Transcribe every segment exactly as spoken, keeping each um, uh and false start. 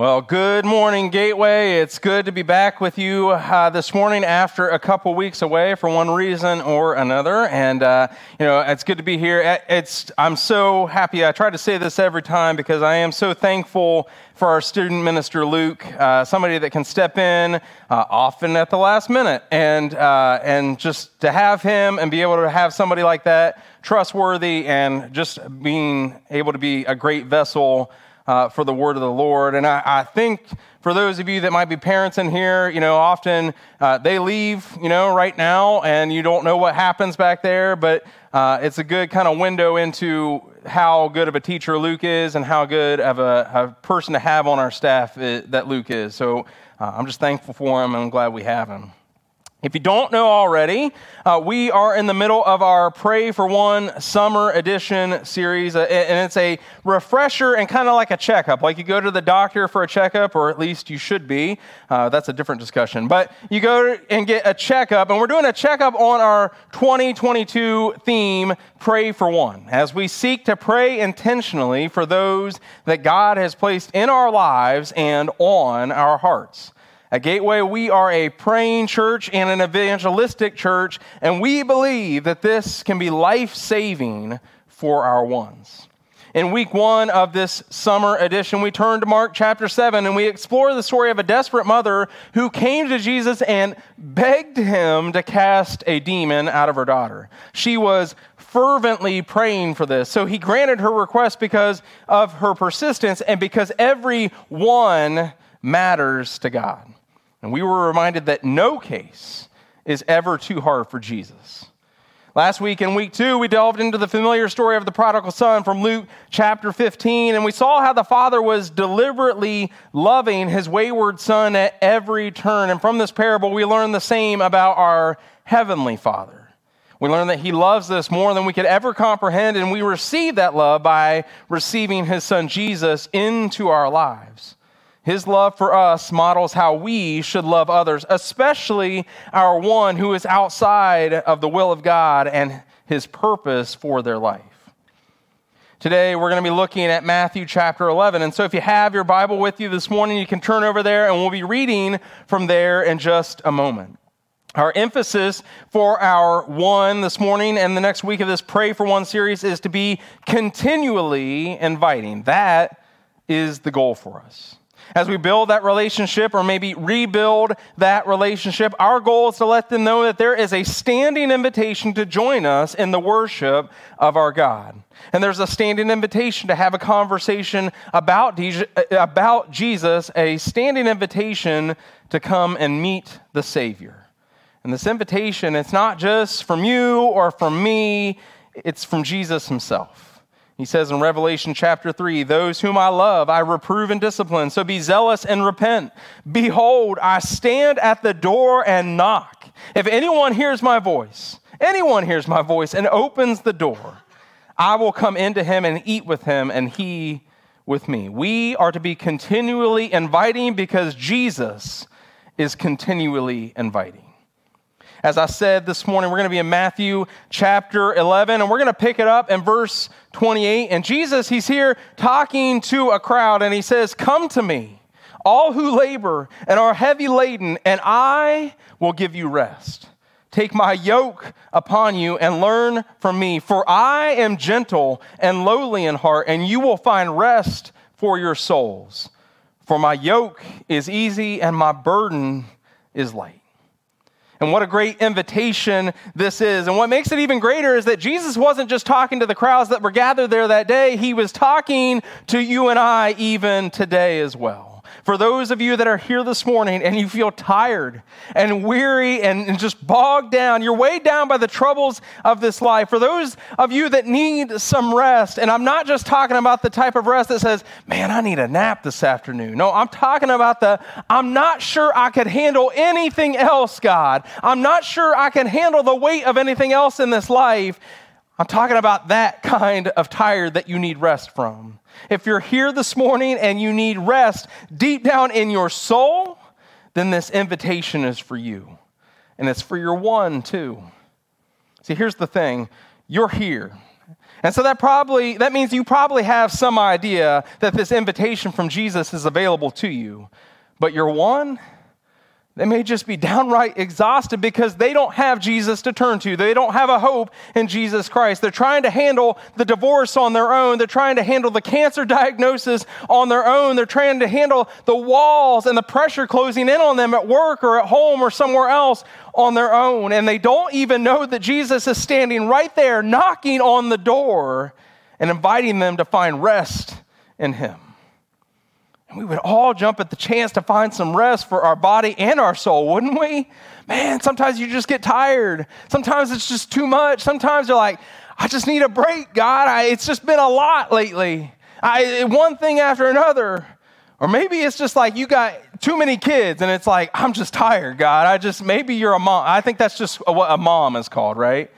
Well, good morning, Gateway. It's good to be back with you uh, this morning after a couple weeks away for one reason or another. And, uh, you know, it's good to be here. It's I'm so happy. I try to say this every time because I am so thankful for our student minister, Luke, uh, somebody that can step in uh, often at the last minute. And, uh, and just to have him and be able to have somebody like that, trustworthy, and just being able to be a great vessel Uh, for the word of the Lord. And I, I think for those of you that might be parents in here, you know, often uh, they leave, you know, right now, and you don't know what happens back there, but uh, it's a good kind of window into how good of a teacher Luke is and how good of a, a person to have on our staff is, that Luke is. So uh, I'm just thankful for him, and I'm glad we have him. If you don't know already, uh, we are in the middle of our Pray for One Summer Edition series, uh, and it's a refresher and kind of like a checkup. Like you go to the doctor for a checkup, or at least you should be. Uh, that's a different discussion. But you go and get a checkup, and we're doing a checkup on our twenty twenty-two theme, Pray for One, as we seek to pray intentionally for those that God has placed in our lives and on our hearts. At Gateway, we are a praying church and an evangelistic church, and we believe that this can be life-saving for our ones. In week one of this summer edition, we turn to Mark chapter seven, and we explore the story of a desperate mother who came to Jesus and begged him to cast a demon out of her daughter. She was fervently praying for this, so he granted her request because of her persistence and because every one matters to God. And we were reminded that no case is ever too hard for Jesus. Last week in week two, we delved into the familiar story of the prodigal son from Luke chapter fifteen, and we saw how the father was deliberately loving his wayward son at every turn. And from this parable, we learn the same about our heavenly Father. We learn that he loves us more than we could ever comprehend, and we receive that love by receiving his son Jesus into our lives. His love for us models how we should love others, especially our one who is outside of the will of God and his purpose for their life. Today, we're going to be looking at Matthew chapter eleven. And so if you have your Bible with you this morning, you can turn over there, and we'll be reading from there in just a moment. Our emphasis for our one this morning and the next week of this Pray for One series is to be continually inviting. That is the goal for us. As we build that relationship, or maybe rebuild that relationship, our goal is to let them know that there is a standing invitation to join us in the worship of our God. And there's a standing invitation to have a conversation about about Jesus, a standing invitation to come and meet the Savior. And this invitation, it's not just from you or from me, it's from Jesus himself. He says in Revelation chapter three, "Those whom I love, I reprove and discipline, so be zealous and repent. Behold, I stand at the door and knock. If anyone hears my voice, anyone hears my voice and opens the door, I will come into him and eat with him and he with me." We are to be continually inviting because Jesus is continually inviting. As I said this morning, we're going to be in Matthew chapter eleven, and we're going to pick it up in verse twenty-eight. And Jesus, he's here talking to a crowd, and he says, "Come to me, all who labor and are heavy laden, and I will give you rest. Take my yoke upon you and learn from me, for I am gentle and lowly in heart, and you will find rest for your souls. For my yoke is easy and my burden is light." And what a great invitation this is. And what makes it even greater is that Jesus wasn't just talking to the crowds that were gathered there that day. He was talking to you and I even today as well. For those of you that are here this morning and you feel tired and weary and just bogged down, you're weighed down by the troubles of this life. For those of you that need some rest, and I'm not just talking about the type of rest that says, "Man, I need a nap this afternoon." No, I'm talking about the, "I'm not sure I could handle anything else, God. I'm not sure I can handle the weight of anything else in this life." I'm talking about that kind of tired that you need rest from. If you're here this morning and you need rest deep down in your soul, then this invitation is for you. And it's for your one too. See, here's the thing. You're here. And so that probably, that means you probably have some idea that this invitation from Jesus is available to you. But you're one, they may just be downright exhausted because they don't have Jesus to turn to. They don't have a hope in Jesus Christ. They're trying to handle the divorce on their own. They're trying to handle the cancer diagnosis on their own. They're trying to handle the walls and the pressure closing in on them at work or at home or somewhere else on their own. And they don't even know that Jesus is standing right there knocking on the door and inviting them to find rest in him. And we would all jump at the chance to find some rest for our body and our soul, wouldn't we? Man, sometimes you just get tired. Sometimes it's just too much. Sometimes you're like, I just need a break, God. I, it's just been a lot lately. I, one thing after another. Or maybe it's just like you got too many kids and it's like, I'm just tired, God. I just, maybe you're a mom. I think that's just what a mom is called, right?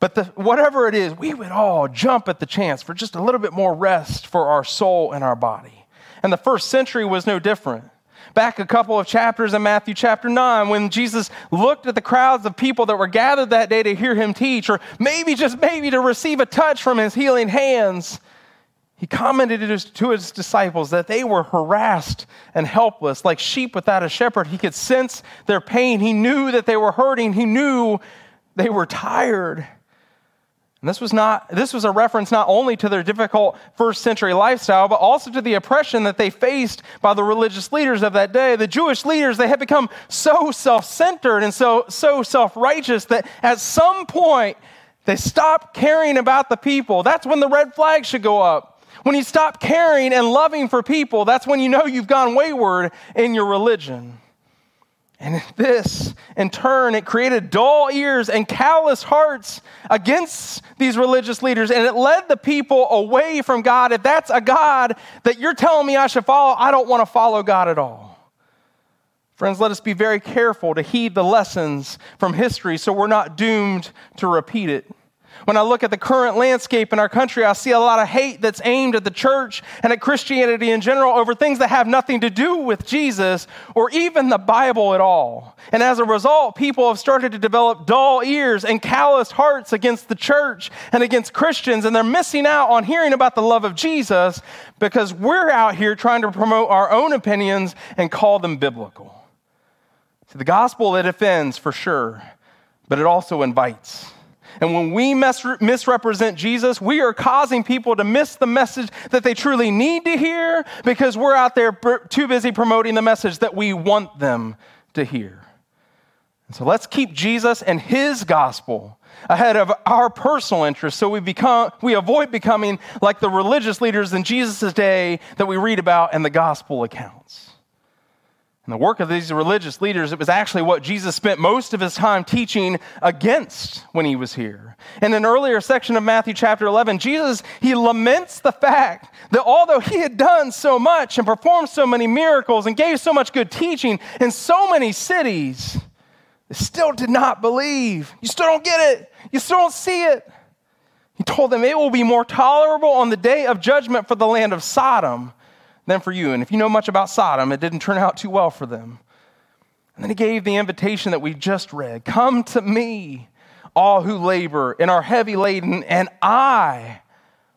But the, whatever it is, we would all jump at the chance for just a little bit more rest for our soul and our body. And the first century was no different. Back a couple of chapters in Matthew chapter nine, when Jesus looked at the crowds of people that were gathered that day to hear him teach, or maybe just maybe to receive a touch from his healing hands, he commented to his disciples that they were harassed and helpless, like sheep without a shepherd. He could sense their pain. He knew that they were hurting. He knew they were tired. And this was not, this was a reference not only to their difficult first century lifestyle, but also to the oppression that they faced by the religious leaders of that day. The Jewish leaders, they had become so self-centered and so, so self-righteous that at some point they stopped caring about the people. That's when the red flag should go up. When you stop caring and loving for people, that's when you know you've gone wayward in your religion. And this, in turn, it created dull ears and callous hearts against these religious leaders, and it led the people away from God. If that's a God that you're telling me I should follow, I don't want to follow God at all. Friends, let us be very careful to heed the lessons from history so we're not doomed to repeat it. When I look at the current landscape in our country, I see a lot of hate that's aimed at the church and at Christianity in general over things that have nothing to do with Jesus or even the Bible at all. And as a result, people have started to develop dull ears and calloused hearts against the church and against Christians, and they're missing out on hearing about the love of Jesus because we're out here trying to promote our own opinions and call them biblical. See, the gospel, it offends for sure, but it also invites. And when we mis- misrepresent Jesus, we are causing people to miss the message that they truly need to hear because we're out there per- too busy promoting the message that we want them to hear. And so let's keep Jesus and his gospel ahead of our personal interests so we become we avoid becoming like the religious leaders in Jesus' day that we read about in the gospel accounts. And the work of these religious leaders, it was actually what Jesus spent most of his time teaching against when he was here. In an earlier section of Matthew chapter eleven, Jesus, he laments the fact that although he had done so much and performed so many miracles and gave so much good teaching in so many cities, they still did not believe. You still don't get it. You still don't see it. He told them it will be more tolerable on the day of judgment for the land of Sodom than for you. And if you know much about Sodom, it didn't turn out too well for them. And then he gave the invitation that we just read. Come to me, all who labor and are heavy laden, and I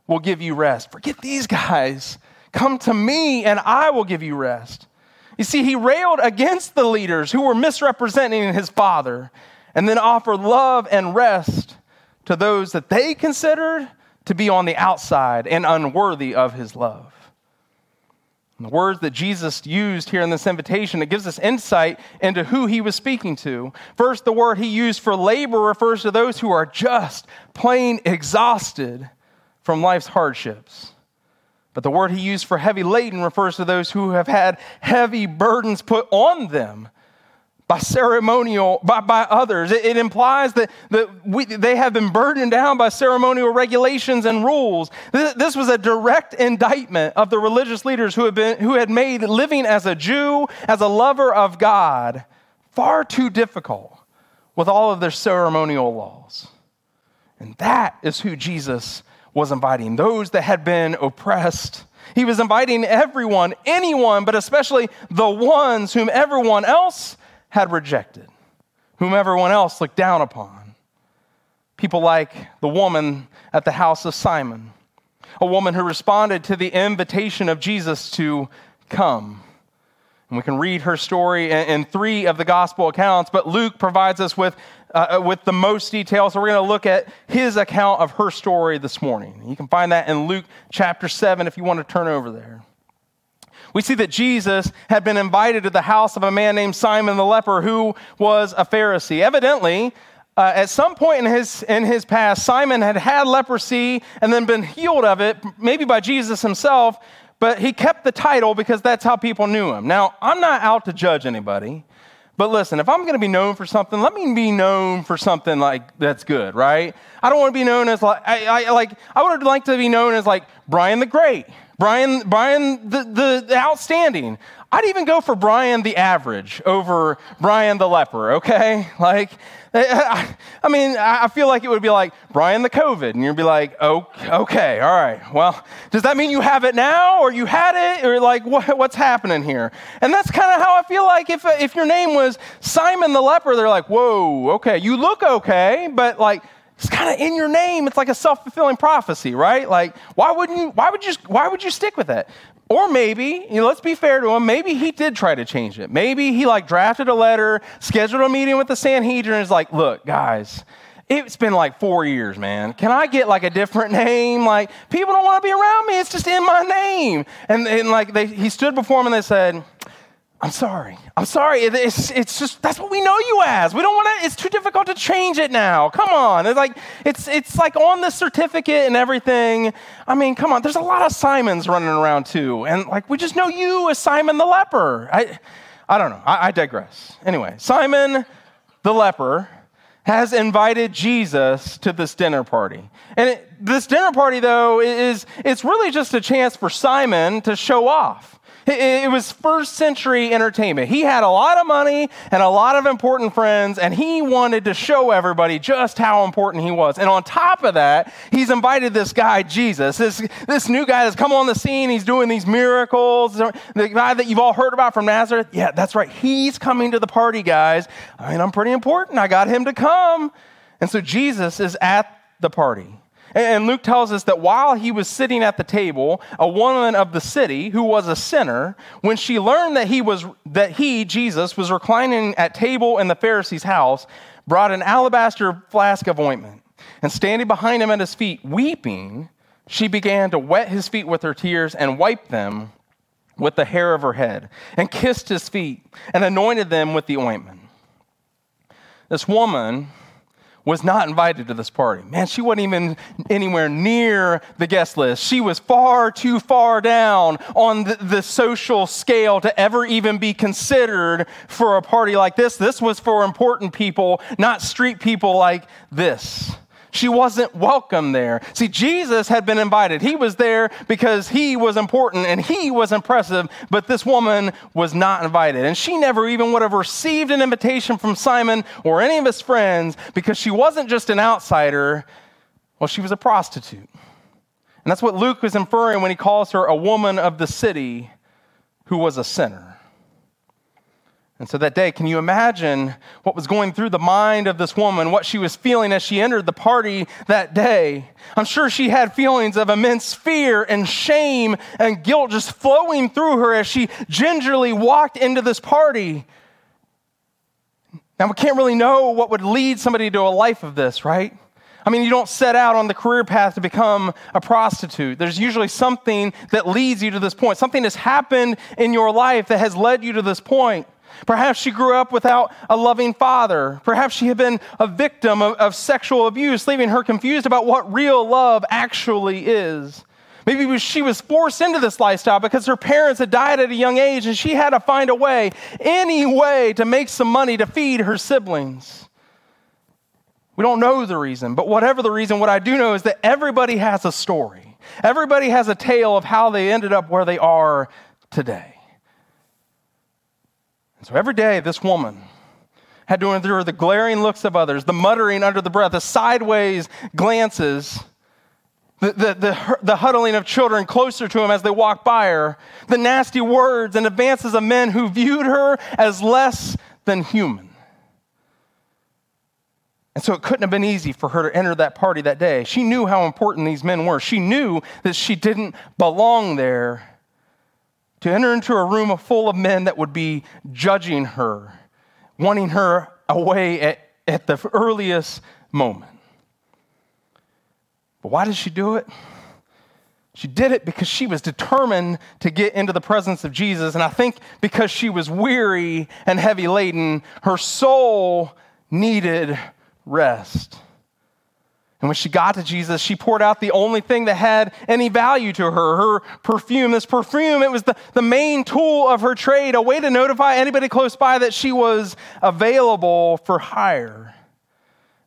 will give you rest. Forget these guys. Come to me, and I will give you rest. You see, he railed against the leaders who were misrepresenting his father, and then offered love and rest to those that they considered to be on the outside and unworthy of his love. The words that Jesus used here in this invitation, it gives us insight into who he was speaking to. First, the word he used for labor refers to those who are just plain exhausted from life's hardships. But the word he used for heavy laden refers to those who have had heavy burdens put on them by ceremonial, by, by others. It, it implies that, that we, they have been burdened down by ceremonial regulations and rules. This, this was a direct indictment of the religious leaders who had been, who had made living as a Jew, as a lover of God, far too difficult with all of their ceremonial laws. And that is who Jesus was inviting, those that had been oppressed. He was inviting everyone, anyone, but especially the ones whom everyone else had rejected, whom everyone else looked down upon. people like the woman at the house of Simon, a woman who responded to the invitation of Jesus to come. And we can read her story in three of the gospel accounts, but Luke provides us with uh, with the most detail. So we're going to look at his account of her story this morning. You can find that in Luke chapter seven if you want to turn over there. We see that Jesus had been invited to the house of a man named Simon the leper, who was a Pharisee. Evidently, uh, at some point in his in his past, Simon had had leprosy and then been healed of it, maybe by Jesus himself. But he kept the title because that's how people knew him. Now, I'm not out to judge anybody, but listen, if I'm going to be known for something, let me be known for something like that's good, right? I don't want to be known as like, I, I like, I would like to be known as like Brian the Great, Brian, Brian the, the, the Outstanding. I'd even go for Brian the Average over Brian the Leper, okay? Like, I, I mean, I feel like it would be like Brian the COVID, and you'd be like, oh, okay, all right. Well, does that mean you have it now, or you had it, or like what, what's happening here? And that's kind of how I feel like if if your name was Simon the Leper, they're like, whoa, okay, you look okay, but like, it's kind of in your name. It's like a self-fulfilling prophecy, right? Like, why wouldn't you, why would you, why would you stick with that? Or maybe, you know, let's be fair to him, maybe he did try to change it. Maybe he like drafted a letter, scheduled a meeting with the Sanhedrin, and is like, look, guys, it's been like four years, man. Can I get like a different name? Like, people don't want to be around me. It's just in my name. And, and like, they, he stood before him and they said, I'm sorry. I'm sorry. It's it's just, that's what we know you as. We don't want to, it's too difficult to change it now. Come on. It's like, it's it's like on the certificate and everything. I mean, come on. There's a lot of Simons running around too. And like, we just know you as Simon the leper. I I don't know. I, I digress. Anyway, Simon the leper has invited Jesus to this dinner party. And it, this dinner party though is, it's really just a chance for Simon to show off. It was first century entertainment. He had a lot of money and a lot of important friends, and he wanted to show everybody just how important he was. And on top of that, he's invited this guy, Jesus, this, this new guy that's come on the scene. He's doing these miracles. The guy that you've all heard about from Nazareth. Yeah, that's right. He's coming to the party, guys. I mean, I'm pretty important. I got him to come. And so Jesus is at the party. And Luke tells us that while he was sitting at the table, a woman of the city who was a sinner, when she learned that he, was, that he, Jesus, was reclining at table in the Pharisee's house, brought an alabaster flask of ointment. And standing behind him at his feet, weeping, she began to wet his feet with her tears and wiped them with the hair of her head, and kissed his feet and anointed them with the ointment. This woman was not invited to this party. Man, she wasn't even anywhere near the guest list. She was far too far down on the, the social scale to ever even be considered for a party like this. This was for important people, not street people like this. She wasn't welcome there. See, Jesus had been invited. He was there because he was important and he was impressive, but this woman was not invited. And she never even would have received an invitation from Simon or any of his friends because she wasn't just an outsider. Well, she was a prostitute. And that's what Luke was inferring when he calls her a woman of the city who was a sinner. And so that day, can you imagine what was going through the mind of this woman, what she was feeling as she entered the party that day? I'm sure she had feelings of immense fear and shame and guilt just flowing through her as she gingerly walked into this party. Now, we can't really know what would lead somebody to a life of this, right? I mean, you don't set out on the career path to become a prostitute. There's usually something that leads you to this point. Something has happened in your life that has led you to this point. Perhaps she grew up without a loving father. Perhaps she had been a victim of, of sexual abuse, leaving her confused about what real love actually is. Maybe she was forced into this lifestyle because her parents had died at a young age and she had to find a way, any way, to make some money to feed her siblings. We don't know the reason, but whatever the reason, what I do know is that everybody has a story. Everybody has a tale of how they ended up where they are today. And so every day, this woman had to endure the glaring looks of others, the muttering under the breath, the sideways glances, the, the, the, the huddling of children closer to him as they walked by her, the nasty words and advances of men who viewed her as less than human. And so it couldn't have been easy for her to enter that party that day. She knew how important these men were. She knew that she didn't belong there. To enter into a room full of men that would be judging her, wanting her away at, at the earliest moment. But why did she do it? She did it because she was determined to get into the presence of Jesus. And I think because she was weary and heavy laden, her soul needed rest. And when she got to Jesus, she poured out the only thing that had any value to her, her perfume. This perfume, it was the, the main tool of her trade, a way to notify anybody close by that she was available for hire.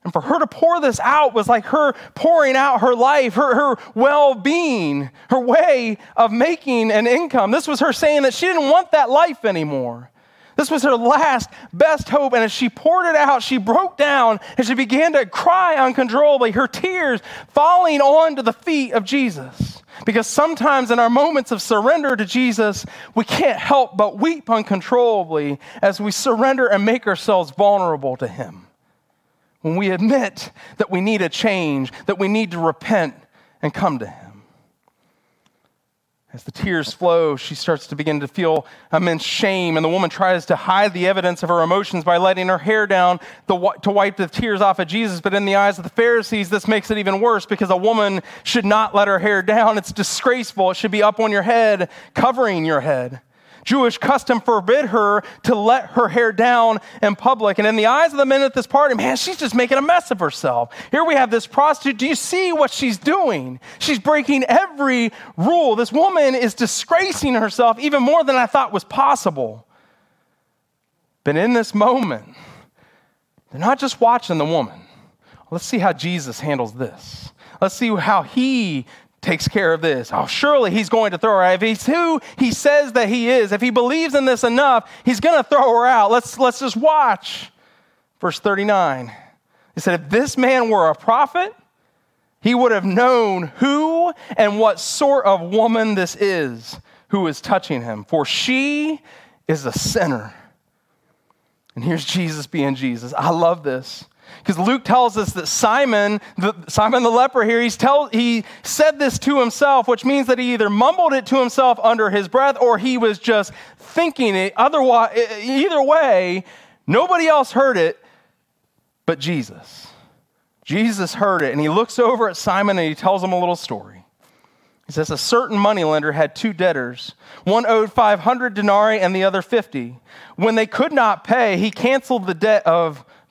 And for her to pour this out was like her pouring out her life, her, her well-being, her way of making an income. This was her saying that she didn't want that life anymore. This was her last, best hope. And as she poured it out, she broke down and she began to cry uncontrollably, her tears falling onto the feet of Jesus. Because sometimes in our moments of surrender to Jesus, we can't help but weep uncontrollably as we surrender and make ourselves vulnerable to him. When we admit that we need a change, that we need to repent and come to him. As the tears flow, she starts to begin to feel immense shame, and the woman tries to hide the evidence of her emotions by letting her hair down to wipe the tears off of Jesus. But in the eyes of the Pharisees, this makes it even worse because a woman should not let her hair down. It's disgraceful. It should be up on your head, covering your head. Jewish custom forbid her to let her hair down in public. And in the eyes of the men at this party, man, she's just making a mess of herself. Here we have this prostitute. Do you see what she's doing? She's breaking every rule. This woman is disgracing herself even more than I thought was possible. But in this moment, they're not just watching the woman. Let's see how Jesus handles this. Let's see how he takes care of this. Oh, surely he's going to throw her out. If he's who he says that he is, if he believes in this enough, he's going to throw her out. Let's, let's just watch. Verse thirty-nine. He said, if this man were a prophet, he would have known who and what sort of woman this is who is touching him, for she is a sinner. And here's Jesus being Jesus. I love this. Because Luke tells us that Simon, the, Simon the leper here, he's tell, he said this to himself, which means that he either mumbled it to himself under his breath or he was just thinking it. Otherwise, either way, nobody else heard it but Jesus. Jesus heard it, and he looks over at Simon and he tells him a little story. He says, a certain moneylender had two debtors. One owed five hundred denarii and the other fifty. When they could not pay, he canceled the debt of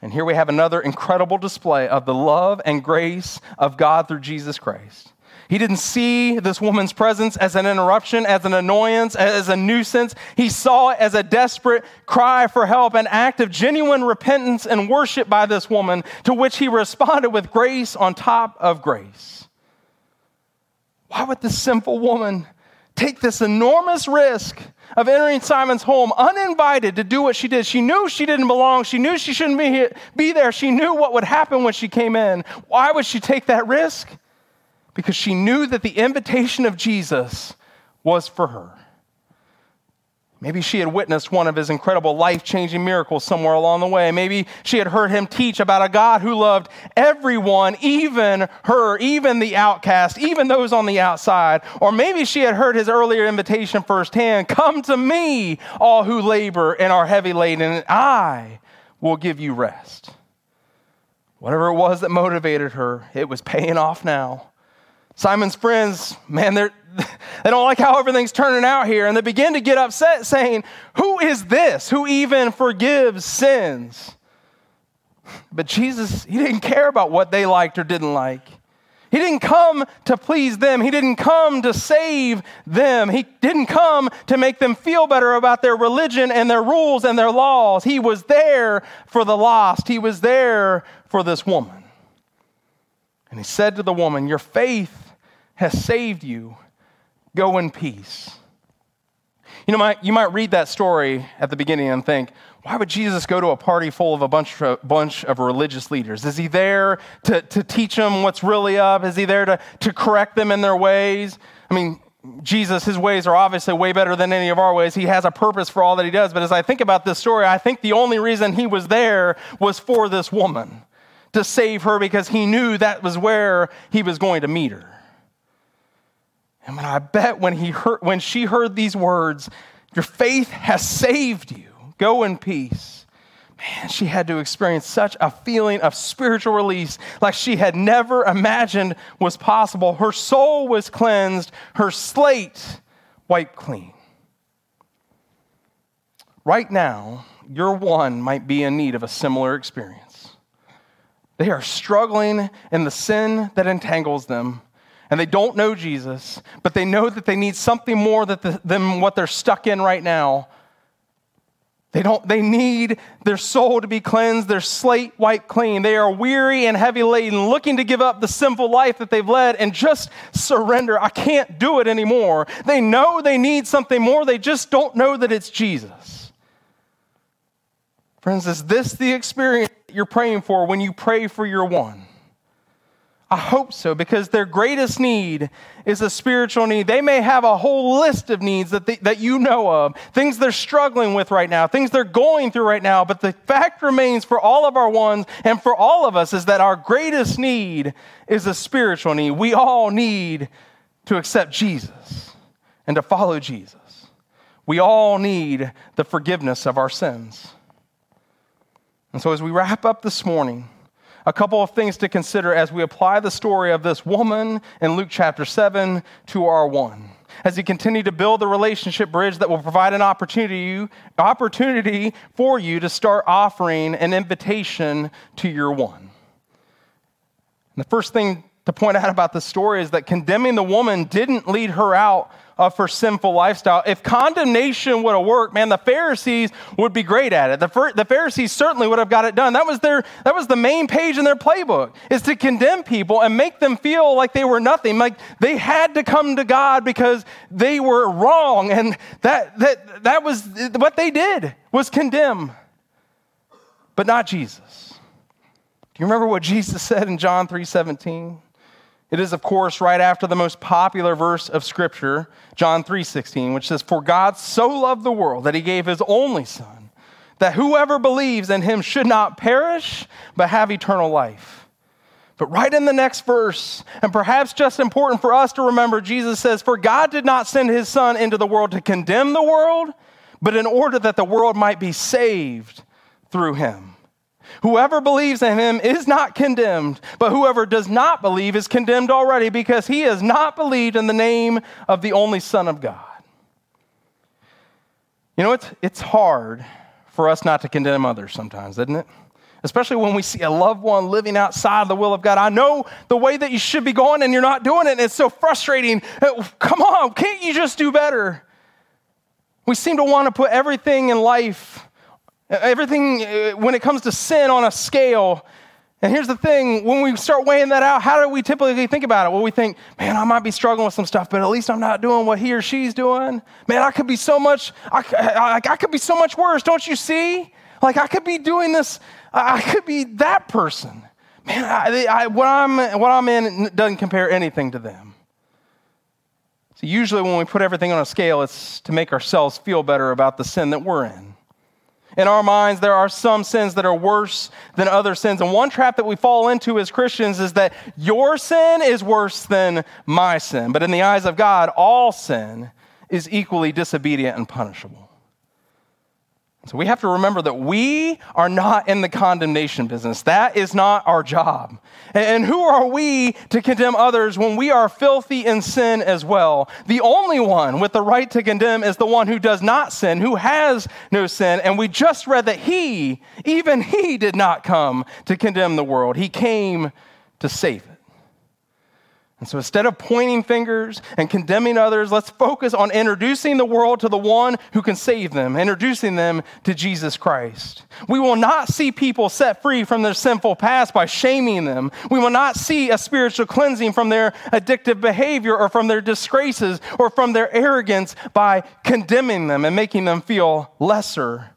And here we have another incredible display of the love and grace of God through Jesus Christ. He didn't see this woman's presence as an interruption, as an annoyance, as a nuisance. He saw it as a desperate cry for help, an act of genuine repentance and worship by this woman, to which he responded with grace on top of grace. Why would this sinful woman take this enormous risk of entering Simon's home uninvited to do what she did? She knew she didn't belong. She knew she shouldn't be here, be there. She knew what would happen when she came in. Why would she take that risk? Because she knew that the invitation of Jesus was for her. Maybe she had witnessed one of his incredible life-changing miracles somewhere along the way. Maybe she had heard him teach about a God who loved everyone, even her, even the outcast, even those on the outside. Or maybe she had heard his earlier invitation firsthand, come to me, all who labor and are heavy laden, and I will give you rest. Whatever it was that motivated her, it was paying off now. Simon's friends, man, they're, they don't like how everything's turning out here, and they begin to get upset saying, who is this who even forgives sins? But Jesus, he didn't care about what they liked or didn't like. He didn't come to please them. He didn't come to save them. He didn't come to make them feel better about their religion and their rules and their laws. He was there for the lost. He was there for this woman. And he said to the woman, your faith has saved you. Go in peace. You know, you might read that story at the beginning and think, why would Jesus go to a party full of a bunch of, bunch of religious leaders? Is he there to, to teach them what's really up? Is he there to, to correct them in their ways? I mean, Jesus, his ways are obviously way better than any of our ways. He has a purpose for all that he does. But as I think about this story, I think the only reason he was there was for this woman, to save her, because he knew that was where he was going to meet her. And I bet when he heard, when she heard these words, your faith has saved you. Go in peace. Man, she had to experience such a feeling of spiritual release like she had never imagined was possible. Her soul was cleansed, her slate wiped clean. Right now, your one might be in need of a similar experience. They are struggling in the sin that entangles them, and they don't know Jesus, but they know that they need something more than what they're stuck in right now. They don't. They need their soul to be cleansed, their slate wiped clean. They are weary and heavy laden, looking to give up the sinful life that they've led and just surrender. I can't do it anymore. They know they need something more. They just don't know that it's Jesus. Friends, is this the experience that you're praying for when you pray for your one? I hope so, because their greatest need is a spiritual need. They may have a whole list of needs that they, that you know of, things they're struggling with right now, things they're going through right now, but the fact remains for all of our ones and for all of us is that our greatest need is a spiritual need. We all need to accept Jesus and to follow Jesus. We all need the forgiveness of our sins. And so as we wrap up this morning, a couple of things to consider as we apply the story of this woman in Luke chapter seven to our one. As you continue to build the relationship bridge that will provide an opportunity, opportunity for you to start offering an invitation to your one. And the first thing to point out about this story is that condemning the woman didn't lead her out of her sinful lifestyle. If condemnation would have worked, man, the Pharisees would be great at it. The, Phar- the Pharisees certainly would have got it done. That was their, that was the main page in their playbook, is to condemn people and make them feel like they were nothing, like they had to come to God because they were wrong. And that, that, that was what they did, was condemn, but not Jesus. Do you remember what Jesus said in John three seventeen? It is, of course, right after the most popular verse of Scripture, John three sixteen, which says, "For God so loved the world that he gave his only Son, that whoever believes in him should not perish, but have eternal life." But right in the next verse, and perhaps just important for us to remember, Jesus says, "For God did not send his Son into the world to condemn the world, but in order that the world might be saved through him. Whoever believes in him is not condemned, but whoever does not believe is condemned already, because he has not believed in the name of the only Son of God." You know, it's, it's hard for us not to condemn others sometimes, isn't it? Especially when we see a loved one living outside the will of God. I know the way that you should be going and you're not doing it, and it's so frustrating. Come on, can't you just do better? We seem to want to put everything in life Everything, when it comes to sin, on a scale. And here's the thing, when we start weighing that out, how do we typically think about it? Well, we think, man, I might be struggling with some stuff, but at least I'm not doing what he or she's doing. Man, I could be so much, I, I, I could be so much worse, don't you see? Like, I could be doing this, I could be that person. Man, I, I, what I'm, what I'm in doesn't compare anything to them. So usually when we put everything on a scale, it's to make ourselves feel better about the sin that we're in. In our minds, there are some sins that are worse than other sins. And one trap that we fall into as Christians is that your sin is worse than my sin. But in the eyes of God, all sin is equally disobedient and punishable. So we have to remember that we are not in the condemnation business. That is not our job. And who are we to condemn others when we are filthy in sin as well? The only one with the right to condemn is the one who does not sin, who has no sin. And we just read that he, even he did not come to condemn the world. He came to save it. And so instead of pointing fingers and condemning others, let's focus on introducing the world to the one who can save them, introducing them to Jesus Christ. We will not see people set free from their sinful past by shaming them. We will not see a spiritual cleansing from their addictive behavior or from their disgraces or from their arrogance by condemning them and making them feel lesser.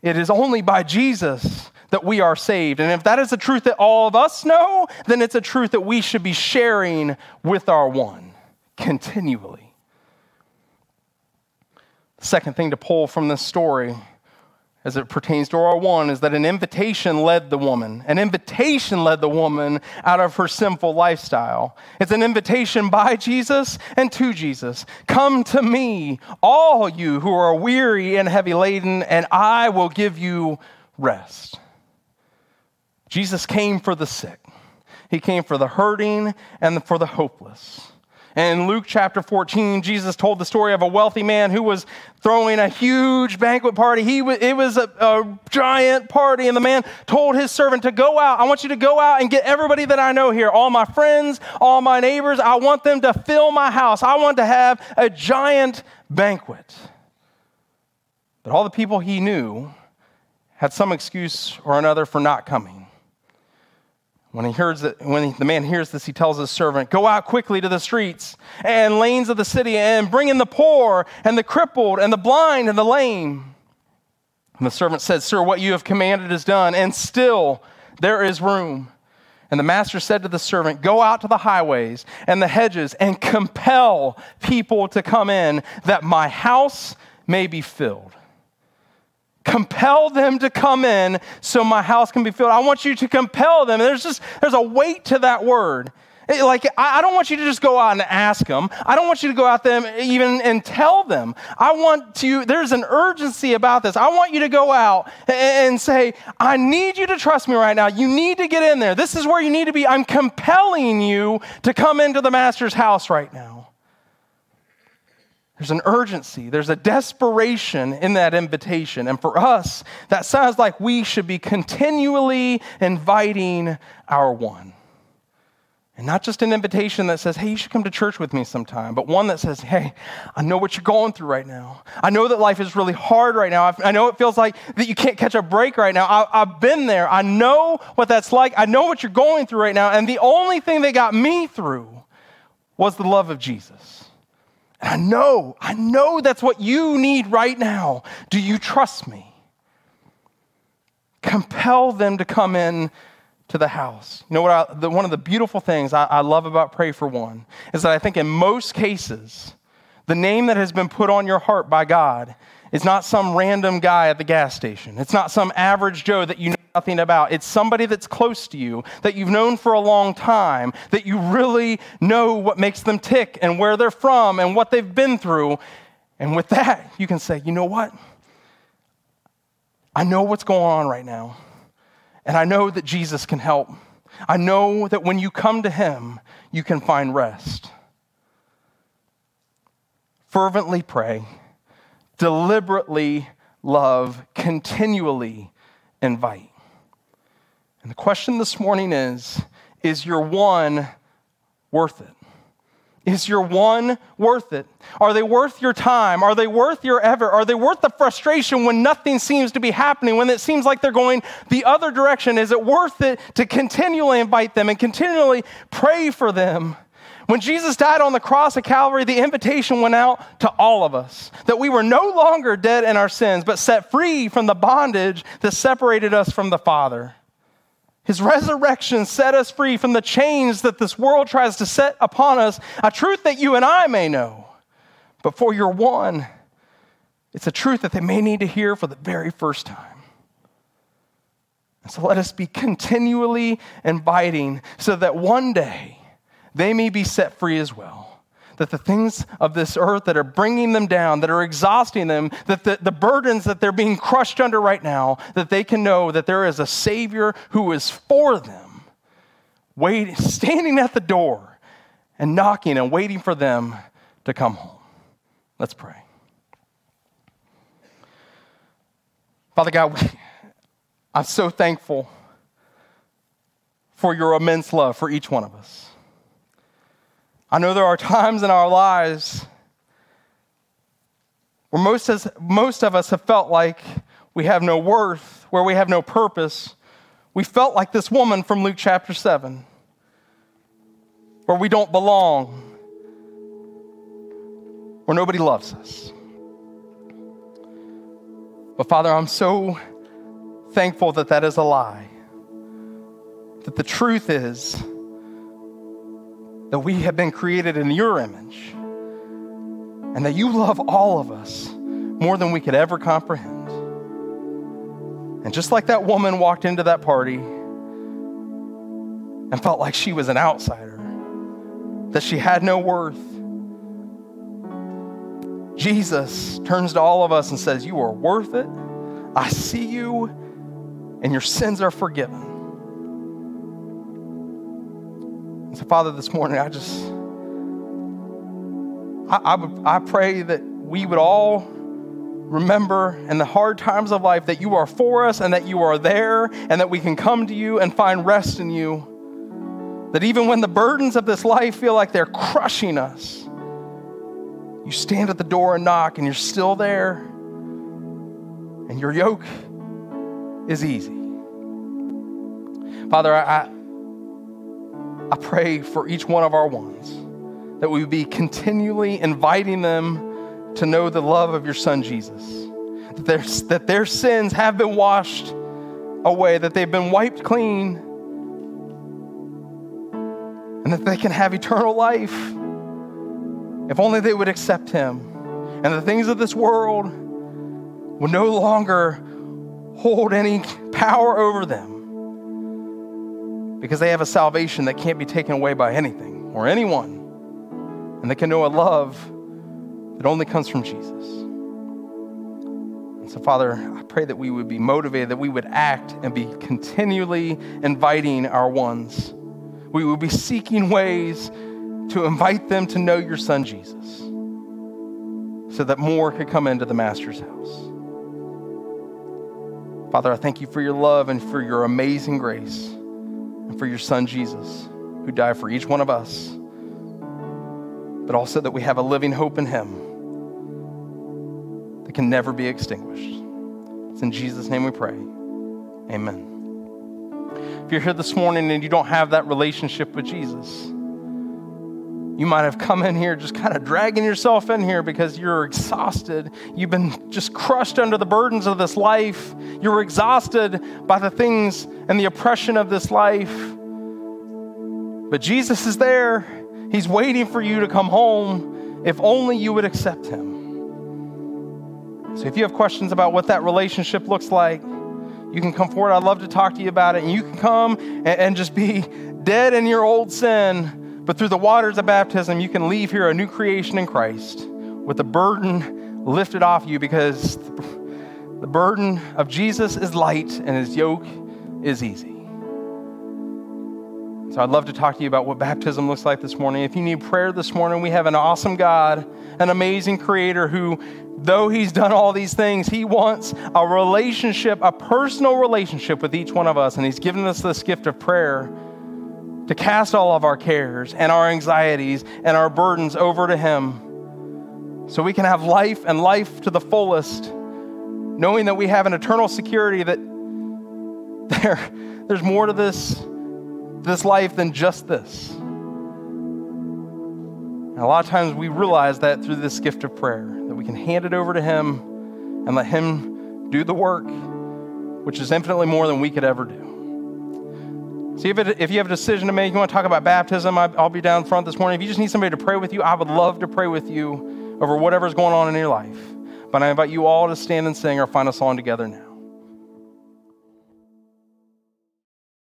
It is only by Jesus that we are saved. And if that is a truth that all of us know, then it's a truth that we should be sharing with our one continually. The second thing to pull from this story as it pertains to our one is that an invitation led the woman. An invitation led the woman out of her sinful lifestyle. It's an invitation by Jesus and to Jesus. Come to me, all you who are weary and heavy laden, and I will give you rest. Jesus came for the sick. He came for the hurting and for the hopeless. And in Luke chapter fourteen, Jesus told the story of a wealthy man who was throwing a huge banquet party. He w- It was a, a giant party, and the man told his servant to go out. I want you to go out and get everybody that I know here, all my friends, all my neighbors. I want them to fill my house. I want to have a giant banquet. But all the people he knew had some excuse or another for not coming. When he hears that, when the man hears this, he tells his servant, go out quickly to the streets and lanes of the city and bring in the poor and the crippled and the blind and the lame. And the servant said, sir, what you have commanded is done, and still there is room. And the master said to the servant, go out to the highways and the hedges and compel people to come in, that my house may be filled. Compel them to come in so my house can be filled. I want you to compel them. There's just, there's a weight to that word. It, like, I, I don't want you to just go out and ask them. I don't want you to go out there even and tell them. I want to, there's an urgency about this. I want you to go out and, and say, I need you to trust me right now. You need to get in there. This is where you need to be. I'm compelling you to come into the master's house right now. There's an urgency. There's a desperation in that invitation. And for us, that sounds like we should be continually inviting our one. And not just an invitation that says, hey, you should come to church with me sometime, but one that says, hey, I know what you're going through right now. I know that life is really hard right now. I know it feels like that you can't catch a break right now. I, I've been there. I know what that's like. I know what you're going through right now. And the only thing that got me through was the love of Jesus. And I know, I know that's what you need right now. Do you trust me? Compel them to come in to the house. You know what? I, the, one of the beautiful things I, I love about Pray for One is that I think in most cases, the name that has been put on your heart by God is not some random guy at the gas station. It's not some average Joe that you know nothing about. It's somebody that's close to you, that you've known for a long time, that you really know what makes them tick and where they're from and what they've been through. And with that, you can say, you know what? I know what's going on right now. And I know that Jesus can help. I know that when you come to him, you can find rest. Fervently pray, deliberately love, continually invite. And the question this morning is, is your one worth it? Is your one worth it? Are they worth your time? Are they worth your effort? Are they worth the frustration when nothing seems to be happening, when it seems like they're going the other direction? Is it worth it to continually invite them and continually pray for them? When Jesus died on the cross at Calvary, the invitation went out to all of us, that we were no longer dead in our sins, but set free from the bondage that separated us from the Father. His resurrection set us free from the chains that this world tries to set upon us, a truth that you and I may know, but for your one, it's a truth that they may need to hear for the very first time. And so let us be continually inviting so that one day, they may be set free as well. that the things of this earth that are bringing them down, that are exhausting them, that the, the burdens that they're being crushed under right now, that they can know that there is a Savior who is for them, waiting, standing at the door and knocking and waiting for them to come home. Let's pray. Father God, we, I'm so thankful for your immense love for each one of us. I know there are times in our lives where most of, most of us have felt like we have no worth, where we have no purpose. We felt like this woman from Luke chapter seven, where we don't belong, where nobody loves us. But Father, I'm so thankful that that is a lie. That the truth is that we have been created in your image and that you love all of us more than we could ever comprehend. And just like that woman walked into that party and felt like she was an outsider, that she had no worth, Jesus turns to all of us and says, "You are worth it. I see you, and your sins are forgiven." And so, Father, this morning, I just, I, I, would, I pray that we would all remember in the hard times of life that you are for us and that you are there and that we can come to you and find rest in you. That even when the burdens of this life feel like they're crushing us, you stand at the door and knock, and you're still there, and your yoke is easy. Father, I I pray for each one of our ones that we would be continually inviting them to know the love of your Son, Jesus, that their, that their sins have been washed away, that they've been wiped clean, and that they can have eternal life. If only they would accept him, and the things of this world would no longer hold any power over them, because they have a salvation that can't be taken away by anything or anyone, and they can know a love that only comes from Jesus. And so, Father, I pray that we would be motivated, that we would act and be continually inviting our ones. We would be seeking ways to invite them to know your Son, Jesus, so that more could come into the Master's house. Father, I thank you for your love and for your amazing grace and for your Son, Jesus, who died for each one of us, but also that we have a living hope in him that can never be extinguished. It's in Jesus' name we pray. Amen. If you're here this morning and you don't have that relationship with Jesus, you might have come in here just kind of dragging yourself in here because you're exhausted. You've been just crushed under the burdens of this life. You're exhausted by the things and the oppression of this life. But Jesus is there. He's waiting for you to come home if only you would accept him. So if you have questions about what that relationship looks like, you can come forward. I'd love to talk to you about it. And you can come and, and just be dead in your old sin. But through the waters of baptism, you can leave here a new creation in Christ with the burden lifted off you, because the burden of Jesus is light and his yoke is easy. So I'd love to talk to you about what baptism looks like this morning. If you need prayer this morning, we have an awesome God, an amazing creator who, though he's done all these things, he wants a relationship, a personal relationship with each one of us. And he's given us this gift of prayer to cast all of our cares and our anxieties and our burdens over to him, so we can have life and life to the fullest, knowing that we have an eternal security that there, there's more to this, this life than just this. And a lot of times we realize that through this gift of prayer, that we can hand it over to him and let him do the work, which is infinitely more than we could ever do. So if, it, if you have a decision to make, you want to talk about baptism, I, I'll be down front this morning. If you just need somebody to pray with you, I would love to pray with you over whatever's going on in your life. But I invite you all to stand and sing our final song together now.